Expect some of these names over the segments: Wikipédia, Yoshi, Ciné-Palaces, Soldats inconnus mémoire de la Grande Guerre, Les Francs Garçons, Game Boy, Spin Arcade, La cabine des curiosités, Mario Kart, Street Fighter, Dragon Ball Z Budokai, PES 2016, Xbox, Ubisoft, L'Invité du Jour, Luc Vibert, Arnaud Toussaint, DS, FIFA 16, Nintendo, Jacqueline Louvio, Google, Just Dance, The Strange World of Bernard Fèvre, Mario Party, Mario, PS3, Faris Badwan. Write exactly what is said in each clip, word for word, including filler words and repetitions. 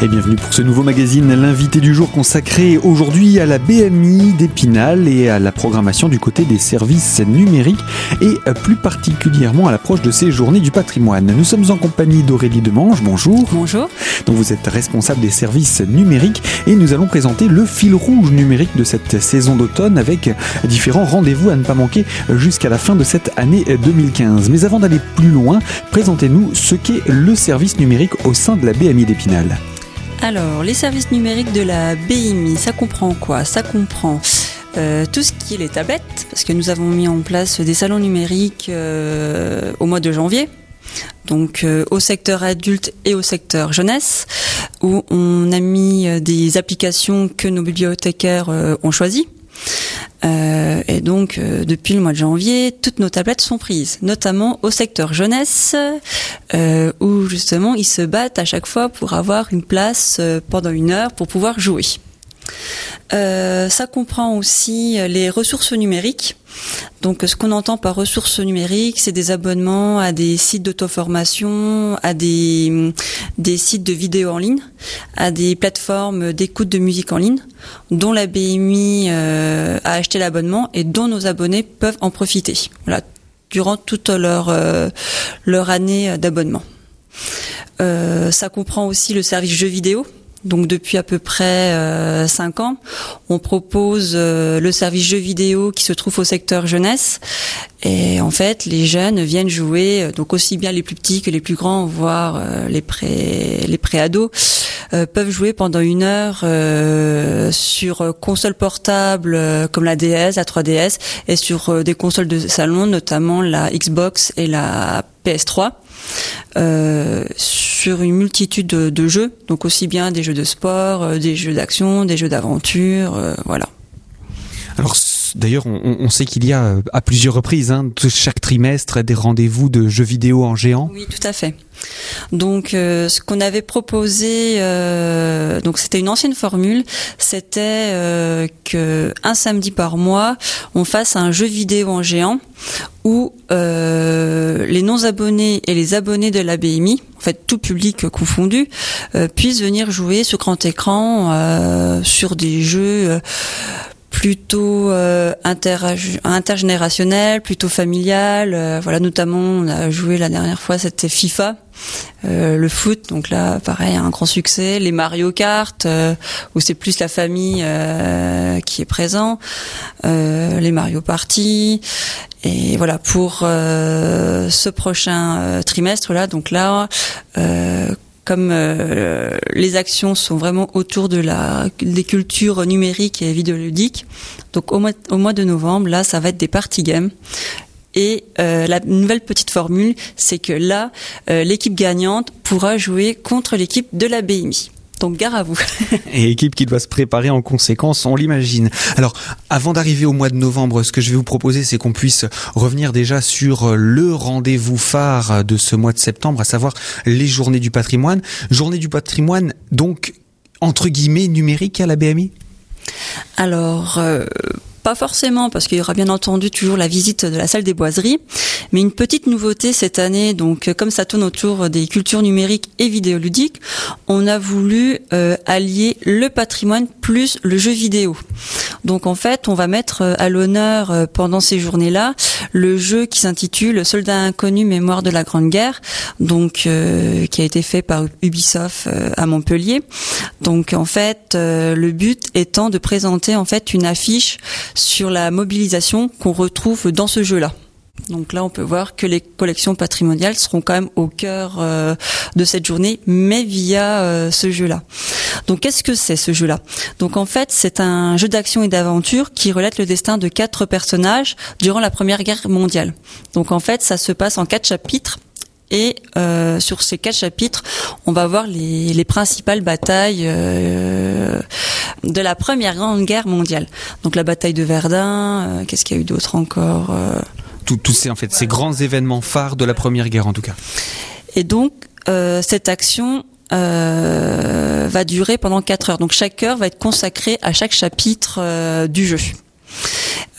Et bienvenue pour ce nouveau magazine, l'invité du jour consacré aujourd'hui à la B M I d'Épinal et à la programmation du côté des services numériques et plus particulièrement à l'approche de ces journées du patrimoine. Nous sommes en compagnie d'Aurélie Demange, bonjour. Bonjour. Donc vous êtes responsable des services numériques et nous allons présenter le fil rouge numérique de cette saison d'automne avec différents rendez-vous à ne pas manquer jusqu'à la fin de cette année deux mille quinze. Mais avant d'aller plus loin, présentez-nous ce qu'est le service numérique au sein de la B M I d'Épinal. Alors, les services numériques de la B M I, ça comprend quoi ? Ça comprend euh, tout ce qui est les tablettes, parce que nous avons mis en place des salons numériques euh, au mois de janvier, donc euh, au secteur adulte et au secteur jeunesse, où on a mis des applications que nos bibliothécaires euh, ont choisies. Euh, et donc euh, depuis le mois de janvier, toutes nos tablettes sont prises, notamment au secteur jeunesse euh, où justement ils se battent à chaque fois pour avoir une place euh, pendant une heure pour pouvoir jouer. Euh, ça comprend aussi les ressources numériques. Donc ce qu'on entend par ressources numériques, c'est des abonnements à des sites d'auto-formation, à des, des sites de vidéos en ligne, à des plateformes d'écoute de musique en ligne, dont la B M I euh, a acheté l'abonnement et dont nos abonnés peuvent en profiter, voilà, durant toute leur, euh, leur année d'abonnement. Euh, ça comprend aussi le service jeux vidéo. Donc depuis à peu près euh, cinq ans, on propose euh, le service jeux vidéo qui se trouve au secteur jeunesse. Et en fait, les jeunes viennent jouer, donc aussi bien les plus petits que les plus grands, voire euh, les pré les pré-ados, euh, peuvent jouer pendant une heure euh, sur consoles portables euh, comme la D S, la trois D S, et sur euh, des consoles de salon, notamment la Xbox et la P S trois. Euh, sur une multitude de, de jeux, donc aussi bien des jeux de sport, euh, des jeux d'action, des jeux d'aventure, euh, voilà. Alors d'ailleurs, on, on sait qu'il y a à plusieurs reprises, hein, chaque trimestre, des rendez-vous de jeux vidéo en géant. Oui, tout à fait. Donc euh, ce qu'on avait proposé, euh, donc c'était une ancienne formule, c'était euh, qu'un samedi par mois, on fasse un jeu vidéo en géant où euh, les non-abonnés et les abonnés de la B M I, en fait tout public confondu, euh, puissent venir jouer sur grand écran euh, sur des jeux... Euh, plutôt euh, interag- intergénérationnel, plutôt familial. Euh, voilà, notamment, on a joué la dernière fois, c'était FIFA, euh, le foot. Donc là, pareil, un grand succès. Les Mario Kart, euh, où c'est plus la famille euh, qui est présent. Euh, les Mario Party. Et voilà, pour euh, ce prochain euh, trimestre-là, donc là... Euh, Comme euh, les actions sont vraiment autour de la des cultures numériques et vidéoludiques, donc au mois au mois de novembre, là, ça va être des party games. Et euh, la nouvelle petite formule, c'est que là, euh, l'équipe gagnante pourra jouer contre l'équipe de la B M I. Donc gare à vous. Et équipe qui doit se préparer en conséquence, on l'imagine. Alors, avant d'arriver au mois de novembre, ce que je vais vous proposer, c'est qu'on puisse revenir déjà sur le rendez-vous phare de ce mois de septembre, à savoir les journées du patrimoine. Journées du patrimoine, donc, entre guillemets, numérique à la B M I ? Alors... Euh... Pas forcément, parce qu'il y aura bien entendu toujours la visite de la salle des boiseries, mais une petite nouveauté cette année, donc comme ça tourne autour des cultures numériques et vidéoludiques, on a voulu euh, allier le patrimoine plus le jeu vidéo. Donc en fait, on va mettre à l'honneur euh, pendant ces journées-là le jeu qui s'intitule Soldats inconnus mémoire de la Grande Guerre, donc euh, qui a été fait par Ubisoft euh, à Montpellier. Donc en fait, euh, le but étant de présenter en fait une affiche sur la mobilisation qu'on retrouve dans ce jeu-là. Donc là, on peut voir que les collections patrimoniales seront quand même au cœur euh, de cette journée, mais via euh, ce jeu-là. Donc qu'est-ce que c'est ce jeu-là ? Donc en fait, c'est un jeu d'action et d'aventure qui relate le destin de quatre personnages durant la Première Guerre mondiale. Donc en fait, ça se passe en quatre chapitres. Et euh, sur ces quatre chapitres, on va voir les, les principales batailles euh, de la Première Grande Guerre mondiale. Donc la bataille de Verdun, euh, qu'est-ce qu'il y a eu d'autre encore euh... Tout, tout ces, en fait, ces grands événements phares de la Première Guerre en tout cas. Et donc euh, cette action euh, va durer pendant quatre heures. Donc chaque heure va être consacrée à chaque chapitre euh, du jeu.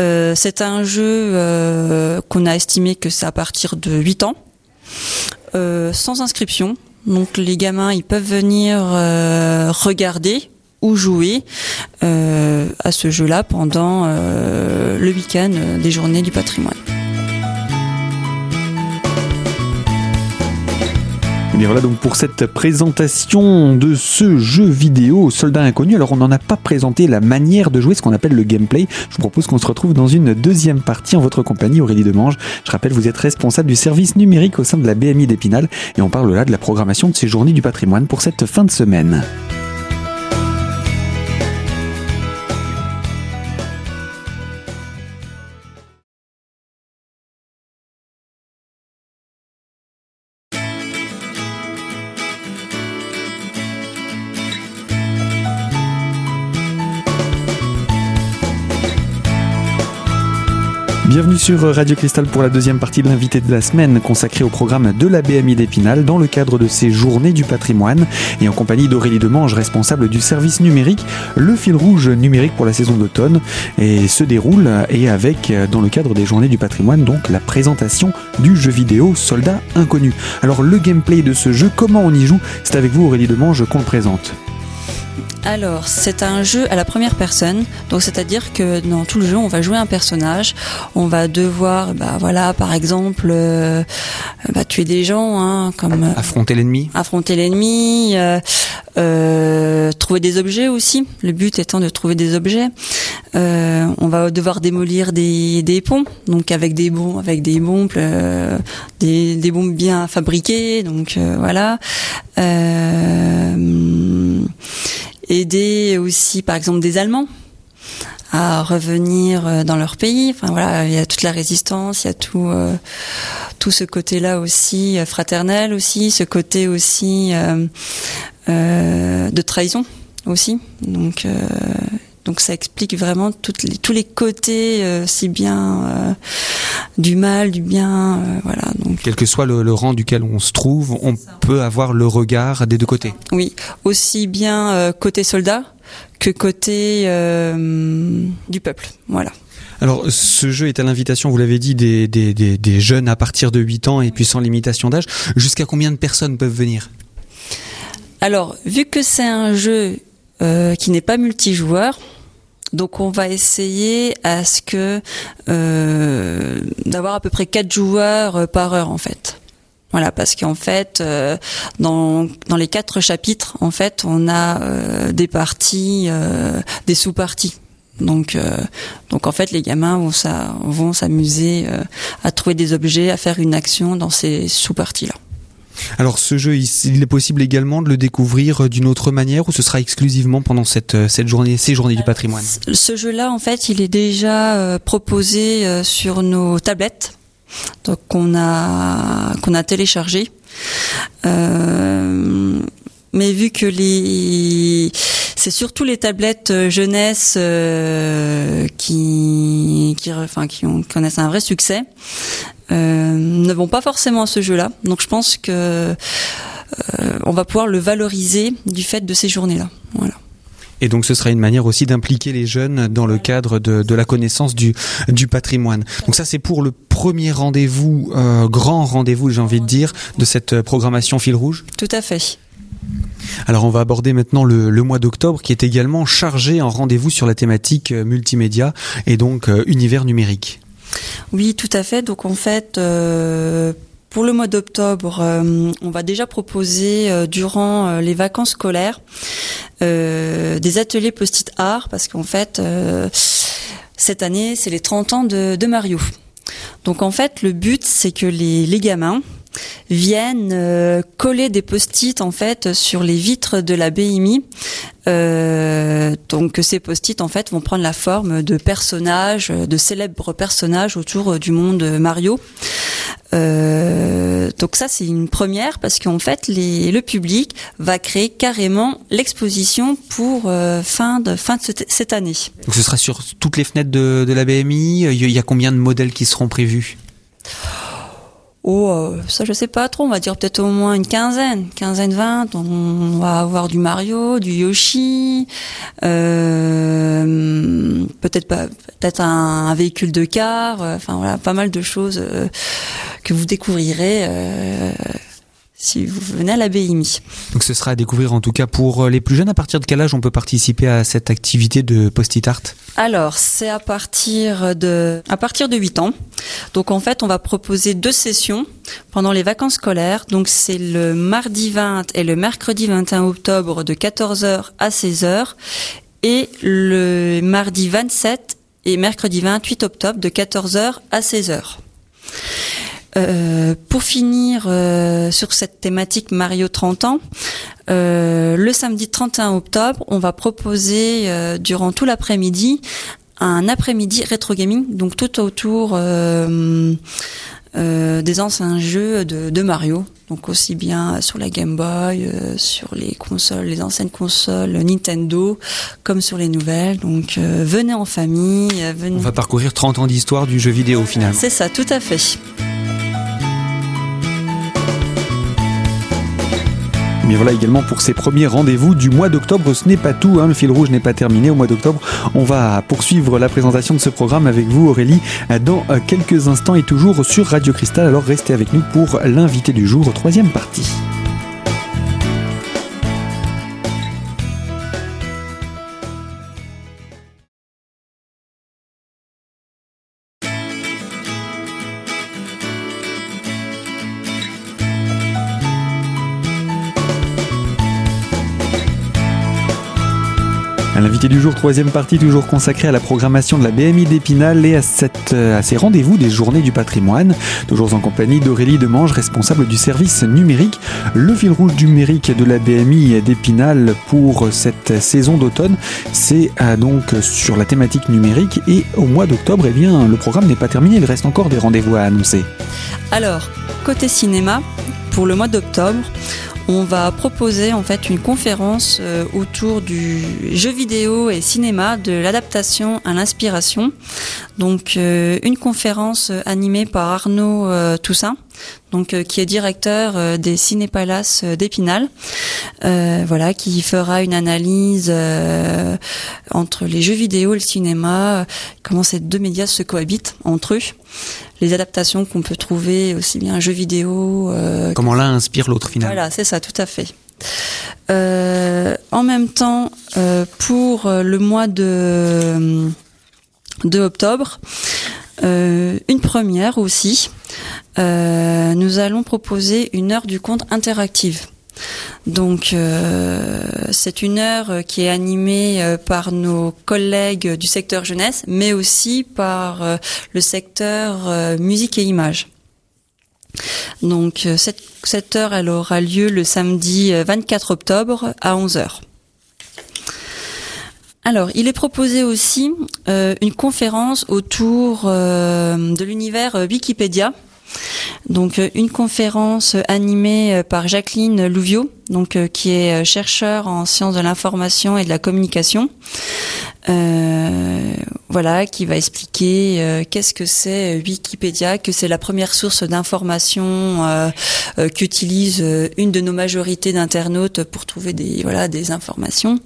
Euh, c'est un jeu euh, qu'on a estimé que c'est à partir de huit ans. Euh, sans inscription, Donc les gamins, ils peuvent venir euh, regarder ou jouer euh, à ce jeu-là pendant euh, le week-end euh, des journées du patrimoine. Et voilà donc pour cette présentation de ce jeu vidéo Soldats inconnus. Alors on n'en a pas présenté la manière de jouer, ce qu'on appelle le gameplay. Je vous propose qu'on se retrouve dans une deuxième partie en votre compagnie, Aurélie Demange. Je rappelle, vous êtes responsable du service numérique au sein de la B M I d'Épinal et on parle là de la programmation de ces journées du patrimoine pour cette fin de semaine. Bienvenue sur Radio Cristal pour la deuxième partie de l'invité de la semaine consacrée au programme de la B M I d'Épinal dans le cadre de ces journées du patrimoine et en compagnie d'Aurélie Demange, responsable du service numérique. Le fil rouge numérique pour la saison d'automne et se déroule et avec, dans le cadre des journées du patrimoine, donc la présentation du jeu vidéo Soldats inconnus. Alors le gameplay de ce jeu, comment on y joue? C'est avec vous Aurélie Demange qu'on le présente. Alors, c'est un jeu à la première personne, donc c'est-à-dire que dans tout le jeu, on va jouer un personnage, on va devoir, bah voilà, par exemple, euh, bah, tuer des gens, hein, comme euh, affronter l'ennemi, affronter l'ennemi, euh, euh, trouver des objets aussi. Le but étant de trouver des objets. Euh, on va devoir démolir des, des ponts, donc avec des bombes, avec des bombes, euh, des, des bombes bien fabriquées, donc euh, voilà. Euh, aider aussi par exemple des Allemands à revenir dans leur pays. Enfin voilà, il y a toute la résistance, il y a tout euh, tout ce côté-là aussi fraternel aussi, ce côté aussi euh, euh, de trahison aussi. Donc euh, donc ça explique vraiment toutes les, tous les côtés euh, si bien euh, du mal, du bien, euh, voilà. Donc quel que soit le, le rang duquel on se trouve, on peut avoir le regard des deux côtés. Oui, aussi bien euh, côté soldat que côté euh, du peuple, voilà. Alors ce jeu est à l'invitation, vous l'avez dit, des, des, des, des jeunes à partir de huit ans et puis sans limitation d'âge. Jusqu'à combien de personnes peuvent venir? Alors vu que c'est un jeu euh, qui n'est pas multijoueur, donc on va essayer à ce que euh, d'avoir à peu près quatre joueurs par heure en fait. Voilà, parce qu'en fait euh, dans dans les quatre chapitres en fait on a euh, des parties, euh, des sous-parties. Donc euh, donc en fait les gamins vont ça vont s'amuser euh, à trouver des objets, à faire une action dans ces sous-parties là. Alors ce jeu, il est possible également de le découvrir d'une autre manière ou ce sera exclusivement pendant cette, cette journée, ces journées du patrimoine? Ce jeu-là, en fait, il est déjà euh, proposé euh, sur nos tablettes, donc qu'on a qu'on a téléchargé. Euh, mais vu que les c'est surtout les tablettes jeunesse euh, qui qui enfin qui ont, connaissent un vrai succès. Euh, ne vont pas forcément à ce jeu-là, donc je pense que euh, on va pouvoir le valoriser du fait de ces journées-là. Voilà. Et donc ce sera une manière aussi d'impliquer les jeunes dans le cadre de, de la connaissance du, du patrimoine. Donc ça c'est pour le premier rendez-vous, euh, grand rendez-vous j'ai envie de dire, de cette programmation fil rouge. Tout à fait. Alors on va aborder maintenant le, le mois d'octobre qui est également chargé en rendez-vous sur la thématique multimédia et donc euh, univers numérique. Oui, tout à fait. Donc en fait, euh, pour le mois d'octobre, euh, on va déjà proposer euh, durant euh, les vacances scolaires euh, des ateliers post-it art parce qu'en fait, euh, cette année, c'est les trente ans de, de Mario. Donc en fait, le but, c'est que les, les gamins viennent euh, coller des post-it en fait sur les vitres de la B M I. Euh, donc ces post-it en fait vont prendre la forme de personnages, de célèbres personnages autour du monde Mario. Euh, donc ça c'est une première parce qu'en fait les, le public va créer carrément l'exposition pour euh, fin de fin de ce, cette année. Donc ce sera sur toutes les fenêtres de, de la B M I. Il y a combien de modèles qui seront prévus ? Oh, ça je sais pas trop, on va dire peut-être au moins une quinzaine, quinzaine, vingt, on va avoir du Mario, du Yoshi, euh, peut-être pas, peut-être un, un véhicule de car, euh, enfin voilà, pas mal de choses euh, que vous découvrirez euh, si vous venez à la B M I. Donc ce sera à découvrir en tout cas pour les plus jeunes. À partir de quel âge on peut participer à cette activité de post-it art ? Alors c'est à partir de à partir de huit ans. Donc en fait on va proposer deux sessions pendant les vacances scolaires. Donc c'est le mardi vingt et le mercredi vingt et un octobre de quatorze heures à seize heures et le mardi vingt-sept et mercredi vingt-huit octobre de quatorze heures à seize heures. Euh, pour finir euh, sur cette thématique Mario trente ans, euh, le samedi trente et un octobre, on va proposer euh, durant tout l'après-midi un après-midi rétro gaming, donc tout autour euh, euh, des anciens jeux de, de Mario, donc aussi bien sur la Game Boy, euh, sur les consoles, les anciennes consoles Nintendo, comme sur les nouvelles. Donc euh, venez en famille. Euh, venez... On va parcourir trente ans d'histoire du jeu vidéo finalement. C'est ça, tout à fait. Mais voilà également pour ces premiers rendez-vous du mois d'octobre. Ce n'est pas tout, hein, le fil rouge n'est pas terminé. Au mois d'octobre, on va poursuivre la présentation de ce programme avec vous, Aurélie, dans quelques instants et toujours sur Radio Cristal. Alors restez avec nous pour l'invité du jour, troisième partie. L'invité du jour, troisième partie, toujours consacrée à la programmation de la B M I d'Épinal et à, cette, à ces rendez-vous des Journées du patrimoine. Toujours en compagnie d'Aurélie Demange, responsable du service numérique. Le fil rouge numérique de la B M I d'Épinal pour cette saison d'automne, c'est donc sur la thématique numérique. Et au mois d'octobre, eh bien, le programme n'est pas terminé, il reste encore des rendez-vous à annoncer. Alors, côté cinéma, pour le mois d'octobre, on va proposer en fait une conférence euh, autour du jeu vidéo et cinéma, de l'adaptation à l'inspiration. Donc euh, une conférence euh, animée par Arnaud euh, Toussaint, donc euh, qui est directeur euh, des Ciné-Palaces euh, d'Épinal, euh, voilà, qui fera une analyse euh, entre les jeux vidéo et le cinéma, euh, comment ces deux médias se cohabitent entre eux. Les adaptations qu'on peut trouver, aussi bien jeux vidéo... Euh, Comment l'un inspire l'autre, finalement. Voilà, c'est ça, tout à fait. Euh, en même temps, euh, pour le mois de, de octobre, euh, une première aussi, euh, nous allons proposer une heure du conte interactive. Donc euh, c'est une heure qui est animée euh, par nos collègues du secteur jeunesse, mais aussi par euh, le secteur euh, musique et images. Donc euh, cette, cette heure, elle aura lieu le samedi vingt-quatre octobre à onze heures. Alors, il est proposé aussi euh, une conférence autour euh, de l'univers Wikipédia. Donc une conférence animée par Jacqueline Louvio, donc qui est chercheure en sciences de l'information et de la communication, euh, voilà, qui va expliquer euh, qu'est-ce que c'est Wikipédia, que c'est la première source d'information euh, euh, qu'utilise une de nos majorités d'internautes pour trouver des voilà des informations.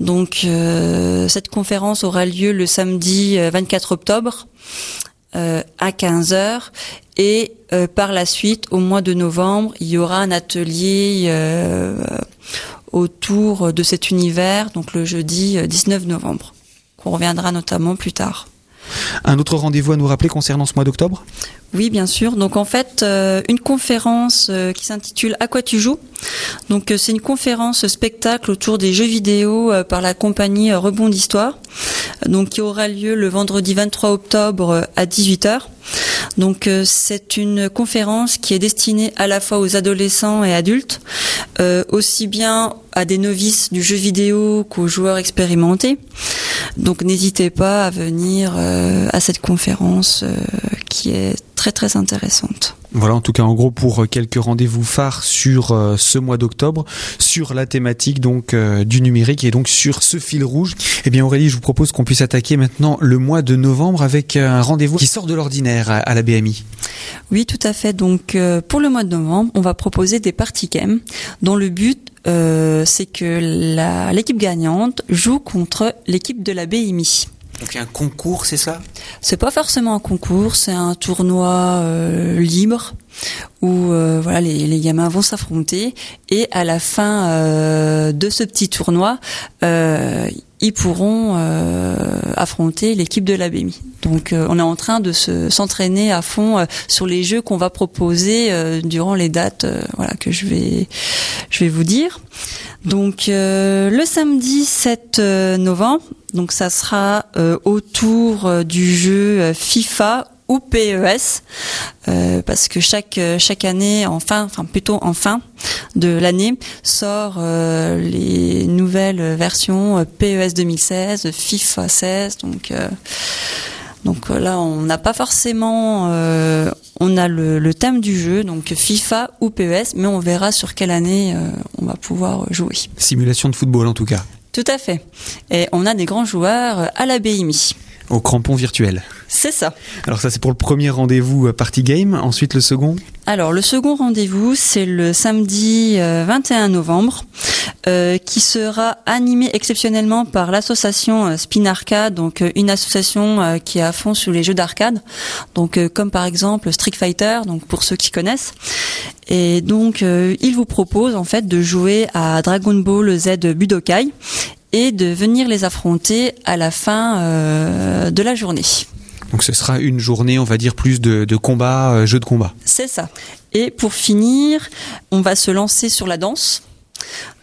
Donc euh, cette conférence aura lieu le samedi vingt-quatre octobre. Euh, à quinze heures et euh, par la suite au mois de novembre il y aura un atelier euh, autour de cet univers, donc le jeudi dix-neuf novembre, qu'on reviendra notamment plus tard. Un autre rendez-vous à nous rappeler concernant ce mois d'octobre ? Oui, bien sûr. Donc en fait, euh, une conférence euh, qui s'intitule « À quoi tu joues ?». Donc euh, c'est une conférence spectacle autour des jeux vidéo euh, par la compagnie euh, Rebond d'Histoire, euh, donc qui aura lieu le vendredi vingt-trois octobre euh, à dix-huit heures. Donc euh, c'est une conférence qui est destinée à la fois aux adolescents et adultes, euh, aussi bien à des novices du jeu vidéo qu'aux joueurs expérimentés. Donc n'hésitez pas à venir euh, à cette conférence euh, qui est très très intéressante. Voilà, en tout cas en gros pour quelques rendez-vous phares sur euh, ce mois d'octobre, sur la thématique donc euh, du numérique et donc sur ce fil rouge. Eh bien Aurélie, je vous propose qu'on puisse attaquer maintenant le mois de novembre avec un rendez-vous qui sort de l'ordinaire à, à la B M I. Oui, tout à fait. Donc euh, pour le mois de novembre, on va proposer des party games dont le but Euh, c'est que la, l'équipe gagnante joue contre l'équipe de la B M I. Donc il y a un concours, c'est ça ? C'est pas forcément un concours, c'est un tournoi euh, libre. où euh, voilà les, les gamins vont s'affronter, et à la fin euh, de ce petit tournoi, euh, ils pourront euh, affronter l'équipe de la B M I. Donc euh, on est en train de se, s'entraîner à fond euh, sur les jeux qu'on va proposer euh, durant les dates euh, voilà, que je vais, je vais vous dire. Donc euh, le samedi sept novembre, donc ça sera euh, autour du jeu FIFA ou P E S, euh, parce que chaque chaque année, enfin, enfin plutôt en fin de l'année, sort euh, les nouvelles versions P E S deux mille seize, FIFA seize, donc euh, donc là on n'a pas forcément, euh, on a le, le thème du jeu, donc FIFA ou P E S, mais on verra sur quelle année euh, on va pouvoir jouer. Simulation de football en tout cas. Tout à fait. Et on a des grands joueurs à la B M I. Au crampon virtuel. C'est ça. Alors ça, c'est pour le premier rendez-vous Party Game. Ensuite, le second ? Alors, le second rendez-vous, c'est le samedi euh, vingt et un novembre, euh, qui sera animé exceptionnellement par l'association euh, Spin Arcade, donc euh, une association euh, qui est à fond sur les jeux d'arcade, donc euh, comme par exemple Street Fighter, donc pour ceux qui connaissent. Et donc, euh, ils vous proposent en fait de jouer à Dragon Ball Z Budokai, et de venir les affronter à la fin euh, de la journée. Donc ce sera une journée, on va dire, plus de, de combat, euh, jeu de combat. C'est ça. Et pour finir, on va se lancer sur la danse,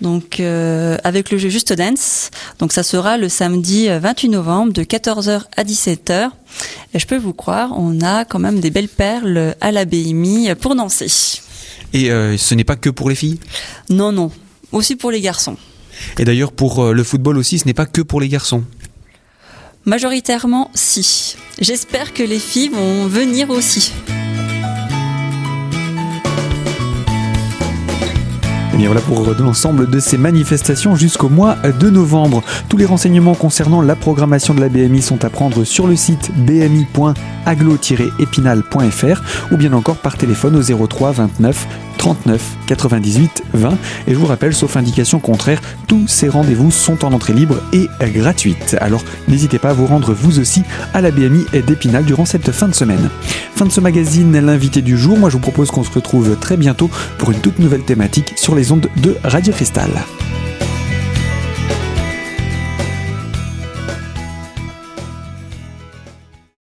donc euh, avec le jeu Just Dance. Donc ça sera le samedi vingt-huit novembre de quatorze heures à dix-sept heures. Et je peux vous croire, on a quand même des belles perles à la B M I pour danser. Et euh, ce n'est pas que pour les filles ? Non, non. Aussi pour les garçons. Et d'ailleurs, pour le football aussi, ce n'est pas que pour les garçons. Majoritairement, si. J'espère que les filles vont venir aussi. Et voilà pour l'ensemble de ces manifestations jusqu'au mois de novembre. Tous les renseignements concernant la programmation de la B M I sont à prendre sur le site b m i point aglo tiret épinal point f r ou bien encore par téléphone au zéro trois vingt-neuf trente-neuf quatre-vingt-dix-huit vingt. Et je vous rappelle, sauf indication contraire, tous ces rendez-vous sont en entrée libre et gratuite. Alors n'hésitez pas à vous rendre vous aussi à la B M I d'Épinal durant cette fin de semaine. Fin de ce magazine, l'invité du jour. Moi, je vous propose qu'on se retrouve très bientôt pour une toute nouvelle thématique sur les ondes de Radio Cristal.